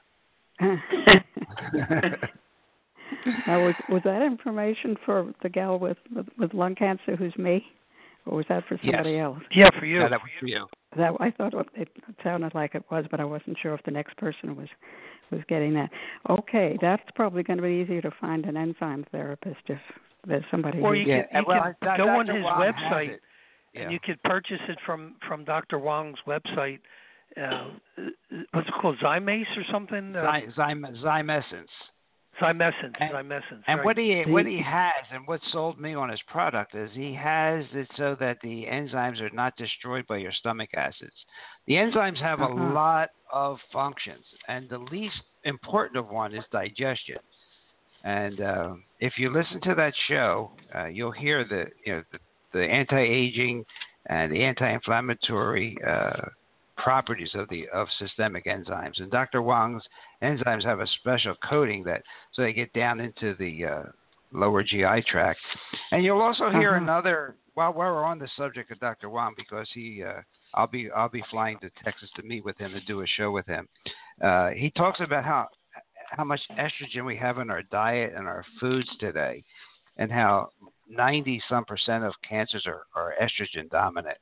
Now, was that information for the gal with lung cancer who's me? Or was that for somebody else? Yeah, for you. No, that was for you. I thought it sounded like it was, but I wasn't sure if the next person was getting that. Okay, that's probably going to be easier to find an enzyme therapist if there's somebody. Or you can go on his website, and you could purchase it from Dr. Wong's website. What's it called, Zymase or something? Zymescence. Thymescence. And right. what he has, and what sold me on his product, is he has it so that the enzymes are not destroyed by your stomach acids. The enzymes have a lot of functions, and the least important of one is digestion. And if you listen to that show, you'll hear the anti-aging and the anti-inflammatory properties of systemic enzymes, and Dr. Wong's enzymes have a special coating that so they get down into the lower GI tract. And you'll also hear another while we're on the subject of Dr. Wong, because he I'll be flying to Texas to meet with him and do a show with him. He talks about how much estrogen we have in our diet and our foods today, and how 90% of cancers are estrogen dominant.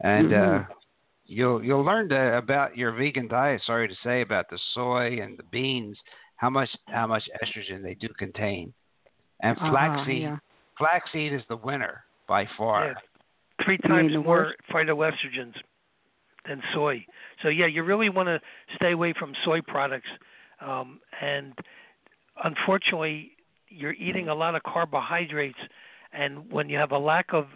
And You'll learn about your vegan diet, sorry to say, about the soy and the beans, how much estrogen they do contain. And flaxseed. Flaxseed is the winner by far. Yeah. 3 times more phytoestrogens than soy. So, yeah, you really want to stay away from soy products. And unfortunately, you're eating a lot of carbohydrates, and when you have a lack of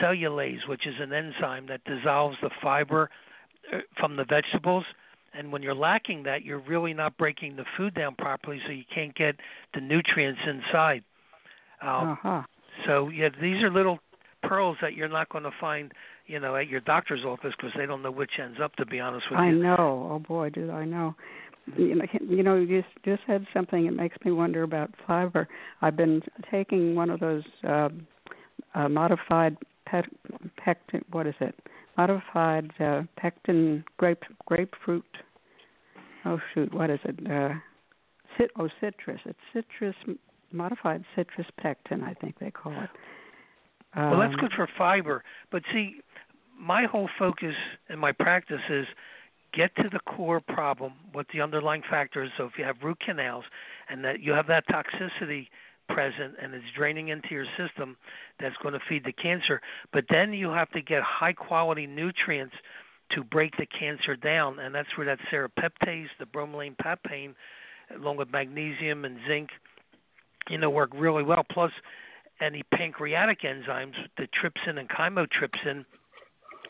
cellulase, which is an enzyme that dissolves the fiber from the vegetables, and when you're lacking that, you're really not breaking the food down properly, so you can't get the nutrients inside. So yeah, these are little pearls that you're not going to find, at your doctor's office, because they don't know which ends up, to be honest with you. I know. Oh boy, do I know. You know, you just said something that makes me wonder about fiber. I've been taking one of those modified pectin grapefruit. Oh shoot, what is it? Citrus. It's citrus modified citrus pectin, I think they call it. Well, that's good for fiber. But see, my whole focus in my practice is get to the core problem, what the underlying factor is. So if you have root canals and that you have that toxicity present and it's draining into your system, that's going to feed the cancer. But then you have to get high-quality nutrients to break the cancer down, and that's where that serrapeptase, the bromelain, papain, along with magnesium and zinc, you know, work really well, plus any pancreatic enzymes, the trypsin and chymotrypsin,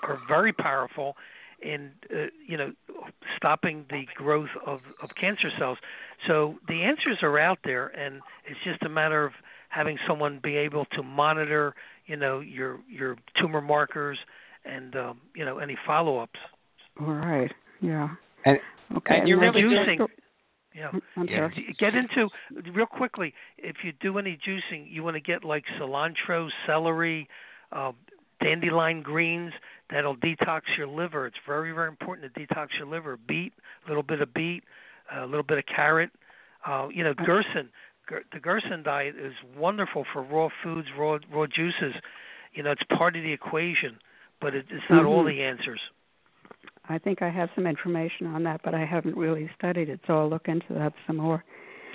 are very powerful in, you know, stopping the growth of cancer cells. So the answers are out there, and it's just a matter of having someone be able to monitor, you know, your tumor markers and, you know, any follow-ups. All right, yeah. And, okay. And you're reducing... Yeah. Yeah. Get into, real quickly, if you do any juicing, you want to get like cilantro, celery, dandelion greens. That'll detox your liver. It's very, very important to detox your liver. Beet, a little bit of beet, a little bit of carrot. You know, Gerson. The Gerson diet is wonderful for raw foods, raw juices. You know, it's part of the equation, but it's not all the answers. I think I have some information on that, but I haven't really studied it, so I'll look into that some more.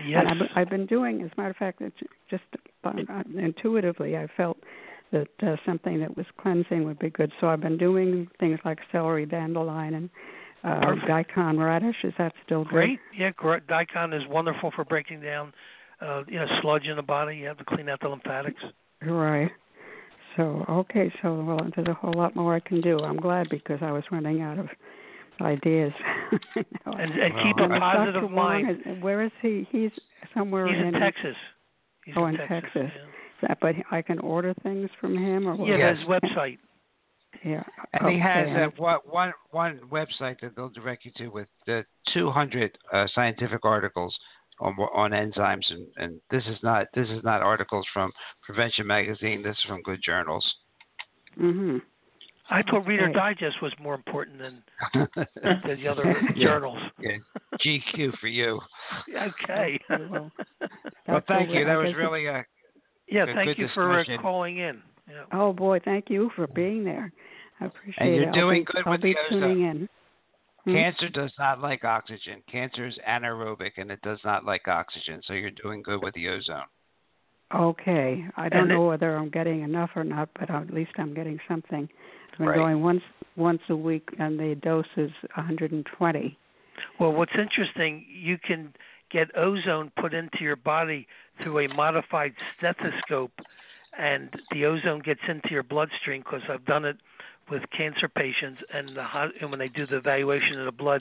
Yes. And I've been doing, as a matter of fact, it's just intuitively I felt that something that was cleansing would be good. So I've been doing things like celery, dandelion, and daikon radish. Is that still good? Great. Yeah, daikon is wonderful for breaking down you know, sludge in the body. You have to clean out the lymphatics. Right. So, okay, so well, there's a whole lot more I can do. I'm glad because I was running out of ideas. and keep a positive Dr. mind. Where is he? He's somewhere in Texas. He's in Texas. Yeah. But I can order things from him? Or his website. Yeah. And he has one website that they'll direct you to with 200 scientific articles on enzymes, and this is not articles from Prevention Magazine. This is from good journals. Mm-hmm. I thought Reader Digest was more important than the other journals. Yeah. GQ for you. Okay. Well, thank you. That was really a thank you for calling in. Yeah. Oh boy, thank you for being there. I appreciate it. And you're doing good with the tuning in. Cancer does not like oxygen. Cancer is anaerobic, and it does not like oxygen. So you're doing good with the ozone. Okay. I don't know whether I'm getting enough or not, but at least I'm getting something. I'm going once a week, and the dose is 120. Well, what's interesting, you can get ozone put into your body through a modified stethoscope, and the ozone gets into your bloodstream because I've done it with cancer patients, and when they do the evaluation of the blood,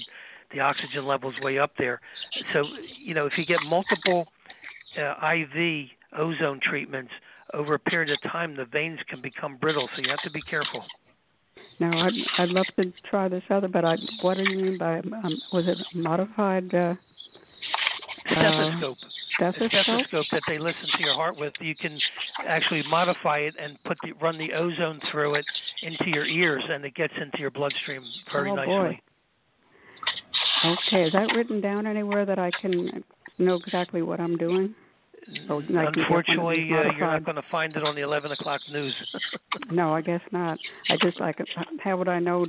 the oxygen level's way up there. So, you know, if you get multiple IV ozone treatments over a period of time, the veins can become brittle, so you have to be careful. Now, I'd love to try this other, but what do you mean by, was it modified? Stethoscope. Stethoscope that they listen to your heart with. You can actually modify it and run the ozone through it into your ears, and it gets into your bloodstream very nicely. Boy. Okay, is that written down anywhere that I can know exactly what I'm doing? Unfortunately, you're not going to find it on the 11 o'clock news. No, I guess not. I just like, how would I know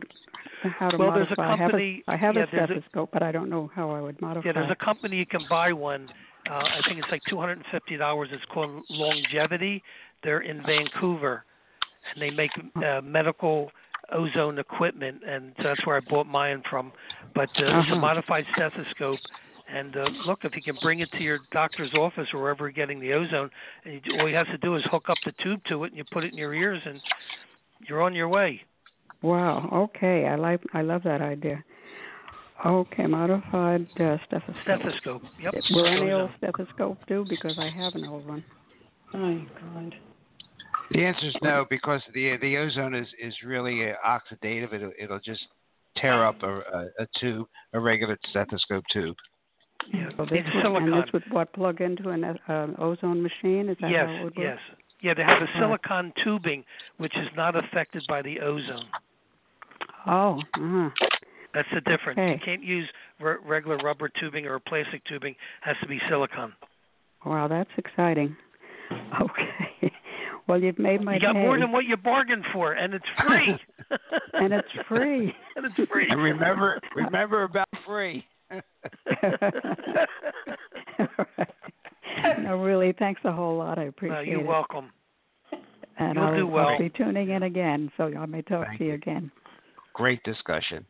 how to modify? There's a company, I have a stethoscope, but I don't know how I would modify. Yeah, there's a company you can buy one. I think it's like $250. It's called Longevity. They're in Vancouver, and they make medical ozone equipment, and that's where I bought mine from. But it's a modified stethoscope. And look, if you can bring it to your doctor's office or wherever you're getting the ozone, and all you have to do is hook up the tube to it, and you put it in your ears, and you're on your way. Wow. Okay. I love that idea. Okay, modified stethoscope. Stethoscope, yep. Will any old stethoscope do? Because I have an old one. Oh, God. The answer is no, because the ozone is really oxidative. It'll just tear up a tube, a regular stethoscope tube. Yeah. So this would, silicon. And this would what, plug into an ozone machine? Is that how it would work? Yes. Yeah, they have a silicon tubing, which is not affected by the ozone. Oh. Uh-huh. That's the difference. Okay. You can't use regular rubber tubing or plastic tubing. It has to be silicon. Wow, that's exciting. Okay. Well, you've made my day. You got more than what you bargained for, and it's free. And remember about free. Right. No, really, thanks a whole lot. I appreciate it. You're welcome. And I'll do well. I'll be tuning in again, so I may talk to you again. Great discussion.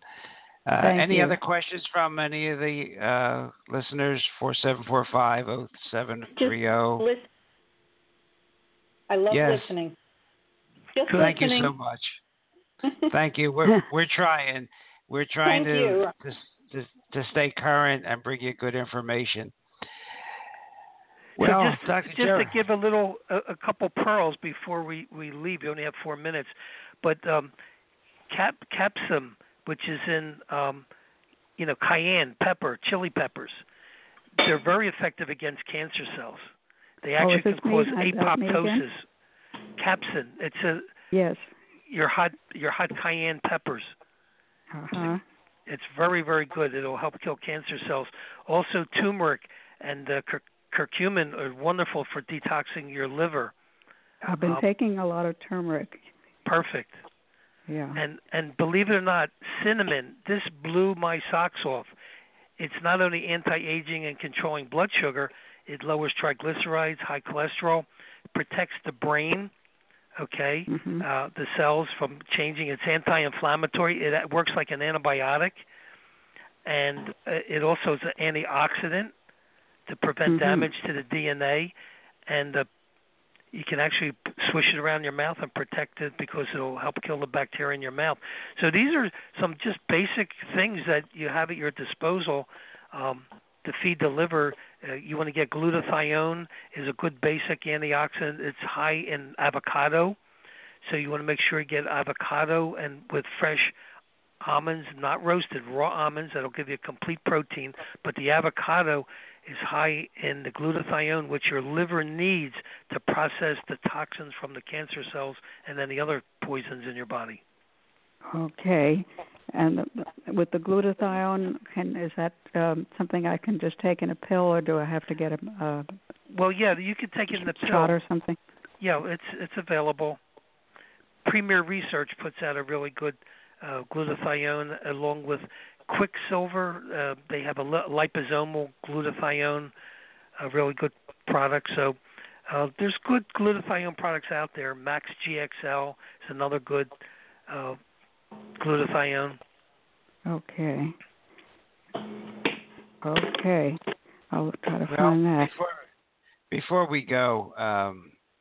Any other questions from any of the listeners? 4745-0730. I love listening. Just thank listening. You so much. Thank you. We're trying. We're trying to stay current and bring you good information. Well, so just to give a couple pearls before we leave. We only have 4 minutes, but capsum, which is in cayenne pepper, chili peppers, they're very effective against cancer cells. They actually can cause apoptosis. Capsin. It's your hot cayenne peppers. Uh-huh. It's very, very good. It'll help kill cancer cells. Also, turmeric and curcumin are wonderful for detoxing your liver. I've been taking a lot of turmeric. Perfect. Yeah. And believe it or not, cinnamon. This blew my socks off. It's not only anti-aging and controlling blood sugar. It lowers triglycerides, high cholesterol, protects the brain, the cells from changing. It's anti-inflammatory. It works like an antibiotic, and it also is an antioxidant to prevent damage to the DNA, and you can actually swish it around your mouth and protect it because it will help kill the bacteria in your mouth. So these are some just basic things that you have at your disposal to feed the liver. You want to get glutathione is a good basic antioxidant. It's high in avocado, so you want to make sure you get avocado and with fresh almonds, not roasted, raw almonds. That'll give you a complete protein. But the avocado is high in the glutathione, which your liver needs to process the toxins from the cancer cells and any other poisons in your body. Okay. And with the glutathione, is that something I can just take in a pill, or do I have to get a well, yeah, you could take it in the pill. Shot or something? Yeah, it's available. Premier Research puts out a really good glutathione along with Quicksilver. They have a liposomal glutathione, a really good product. So there's good glutathione products out there. Max GXL is another good glutathione. Okay. I'll try to find that. Before we go,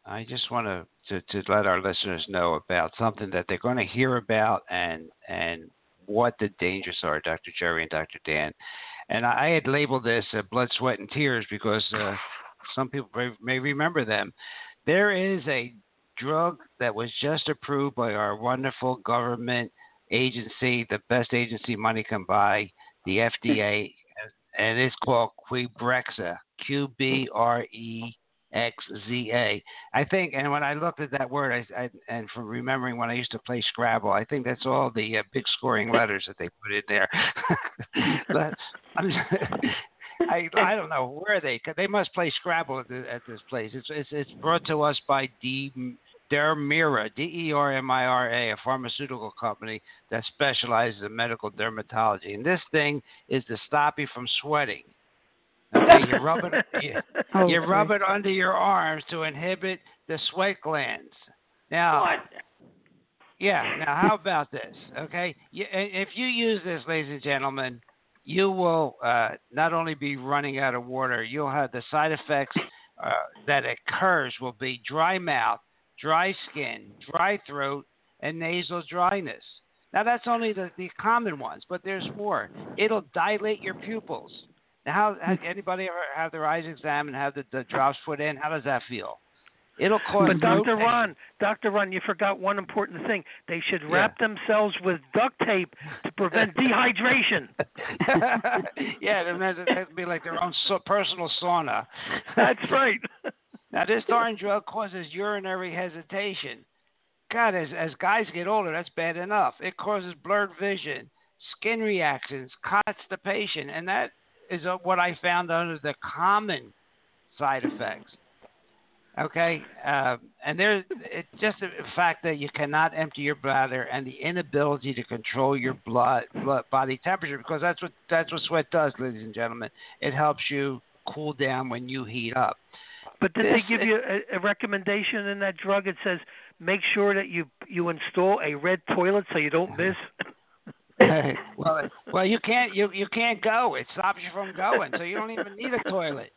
I just want to let our listeners know about something that they're going to hear about and what the dangers are, Dr. Jerry and Dr. Dan. And I had labeled this blood, sweat, and tears because some people may remember them. There is a drug that was just approved by our wonderful government agency, the best agency money can buy, the FDA, and it's called Qbrexza, Q-B-R-E-X-Z-A. I think, and when I looked at that word, I and from remembering when I used to play Scrabble, I think that's all the big scoring letters that they put in there. But I don't know where they. They must play Scrabble at this place. It's brought to us by Dermira, D-E-R-M-I-R-A, a pharmaceutical company that specializes in medical dermatology. And this thing is to stop you from sweating. Okay, you rub it under your arms to inhibit the sweat glands. Now how about this? Okay, if you use this, ladies and gentlemen, you will not only be running out of water, you'll have the side effects that occurs will be dry mouth, dry skin, dry throat, and nasal dryness. Now, that's only the common ones, but there's more. It'll dilate your pupils. Now, how anybody ever have their eyes examined, have the drops put in? How does that feel? It'll cause. But Dr. Ron, you forgot one important thing. They should wrap themselves with duct tape to prevent dehydration. It has to be like their own personal sauna. That's right. Now, this darn drug causes urinary hesitation. God, as guys get older, that's bad enough. It causes blurred vision, skin reactions, constipation, and that is what I found under the common side effects. Okay, and there's it's just the fact that you cannot empty your bladder and the inability to control your blood body temperature, because that's what sweat does, ladies and gentlemen. It helps you cool down when you heat up. But did they give you a recommendation in that drug? It says make sure that you install a red toilet so you don't miss. Well, you can't go. It stops you from going, so you don't even need a toilet.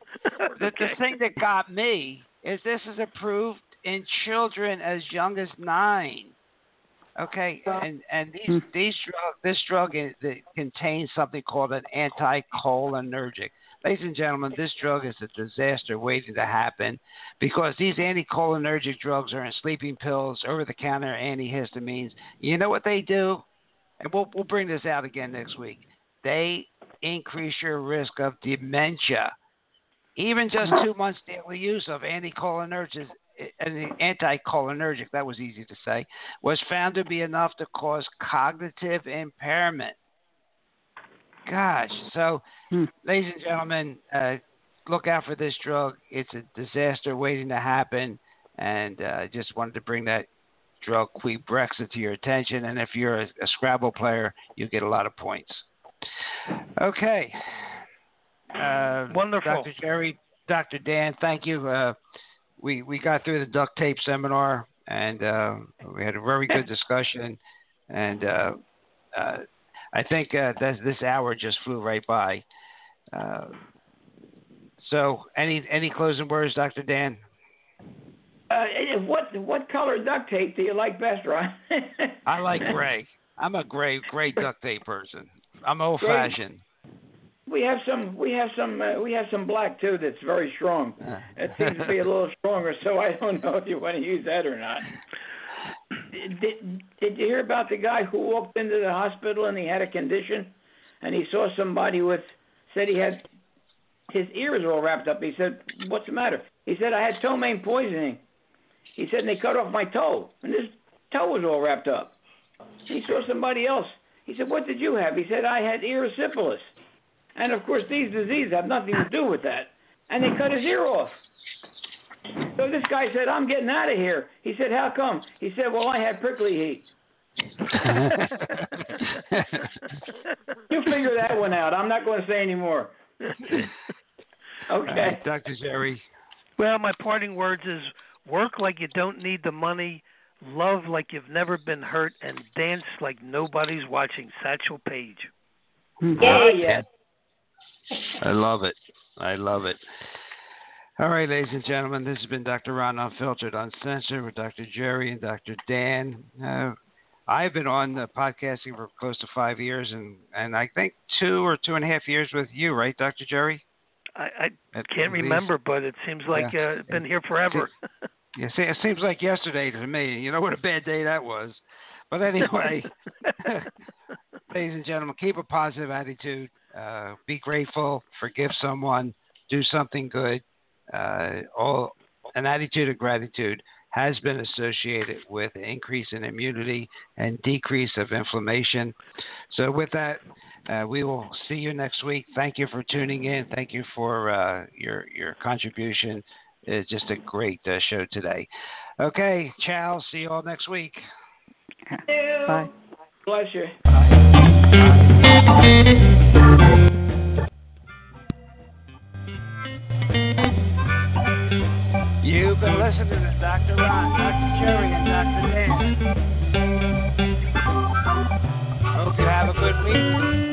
The thing that got me is this is approved in children as young as 9. Okay, and this drug contains something called an anticholinergic. Ladies and gentlemen, this drug is a disaster waiting to happen because these anticholinergic drugs are in sleeping pills, over-the-counter antihistamines. You know what they do? And we'll bring this out again next week. They increase your risk of dementia. Even just 2 months daily use of anticholinergic, that was easy to say, was found to be enough to cause cognitive impairment. Gosh. So, ladies and gentlemen, look out for this drug. It's a disaster waiting to happen. And I just wanted to bring that drug Quebrexit to your attention. And if you're a Scrabble player, you get a lot of points. Okay. Wonderful. Dr. Jerry, Dr. Dan, thank you. We got through the duct tape seminar, and we had a very good discussion. And I think this hour just flew right by. So any closing words, Dr. Dan? What color duct tape do you like best, Ron? I like gray. I'm a gray duct tape person. I'm old fashioned. We have some black too that's very strong. It seems to be a little stronger, so I don't know if you want to use that or not. Did you hear about the guy who walked into the hospital and he had a condition, and he saw somebody said he had his ears all wrapped up. He said, "What's the matter?" He said, "I had ptomaine poisoning." He said, "And they cut off my toe, and this toe was all wrapped up." He saw somebody else. He said, "What did you have?" He said, "I had erysipelas." And, of course, these diseases have nothing to do with that. And they cut his ear off. So this guy said, "I'm getting out of here." He said, "How come?" He said, "Well, I had prickly heat." You figure that one out. I'm not going to say any more. Okay. All right, Dr. Jerry. Well, my parting words is work like you don't need the money, love like you've never been hurt, and dance like nobody's watching. Satchel Paige. Yeah. I love it. All right, ladies and gentlemen, this has been Dr. Ron Unfiltered, Uncensored with Dr. Jerry and Dr. Dan. I've been on the podcasting for close to 5 years, and I think 2 or 2.5 years with you, right, Dr. Jerry? I can't remember, but it seems like it's been here forever. It seems like yesterday to me. You know what a bad day that was. But anyway, ladies and gentlemen, keep a positive attitude. Be grateful, forgive someone, do something good. An attitude of gratitude has been associated with an increase in immunity and decrease of inflammation. So with that, we will see you next week. Thank you for tuning in. Thank you for your contribution. It's just a great show today. Okay, ciao. See you all next week. Bye. Pleasure. Bye. You've been listening to Dr. Ron, Dr. Jerry, and Dr. Dan. Hope you have a good week.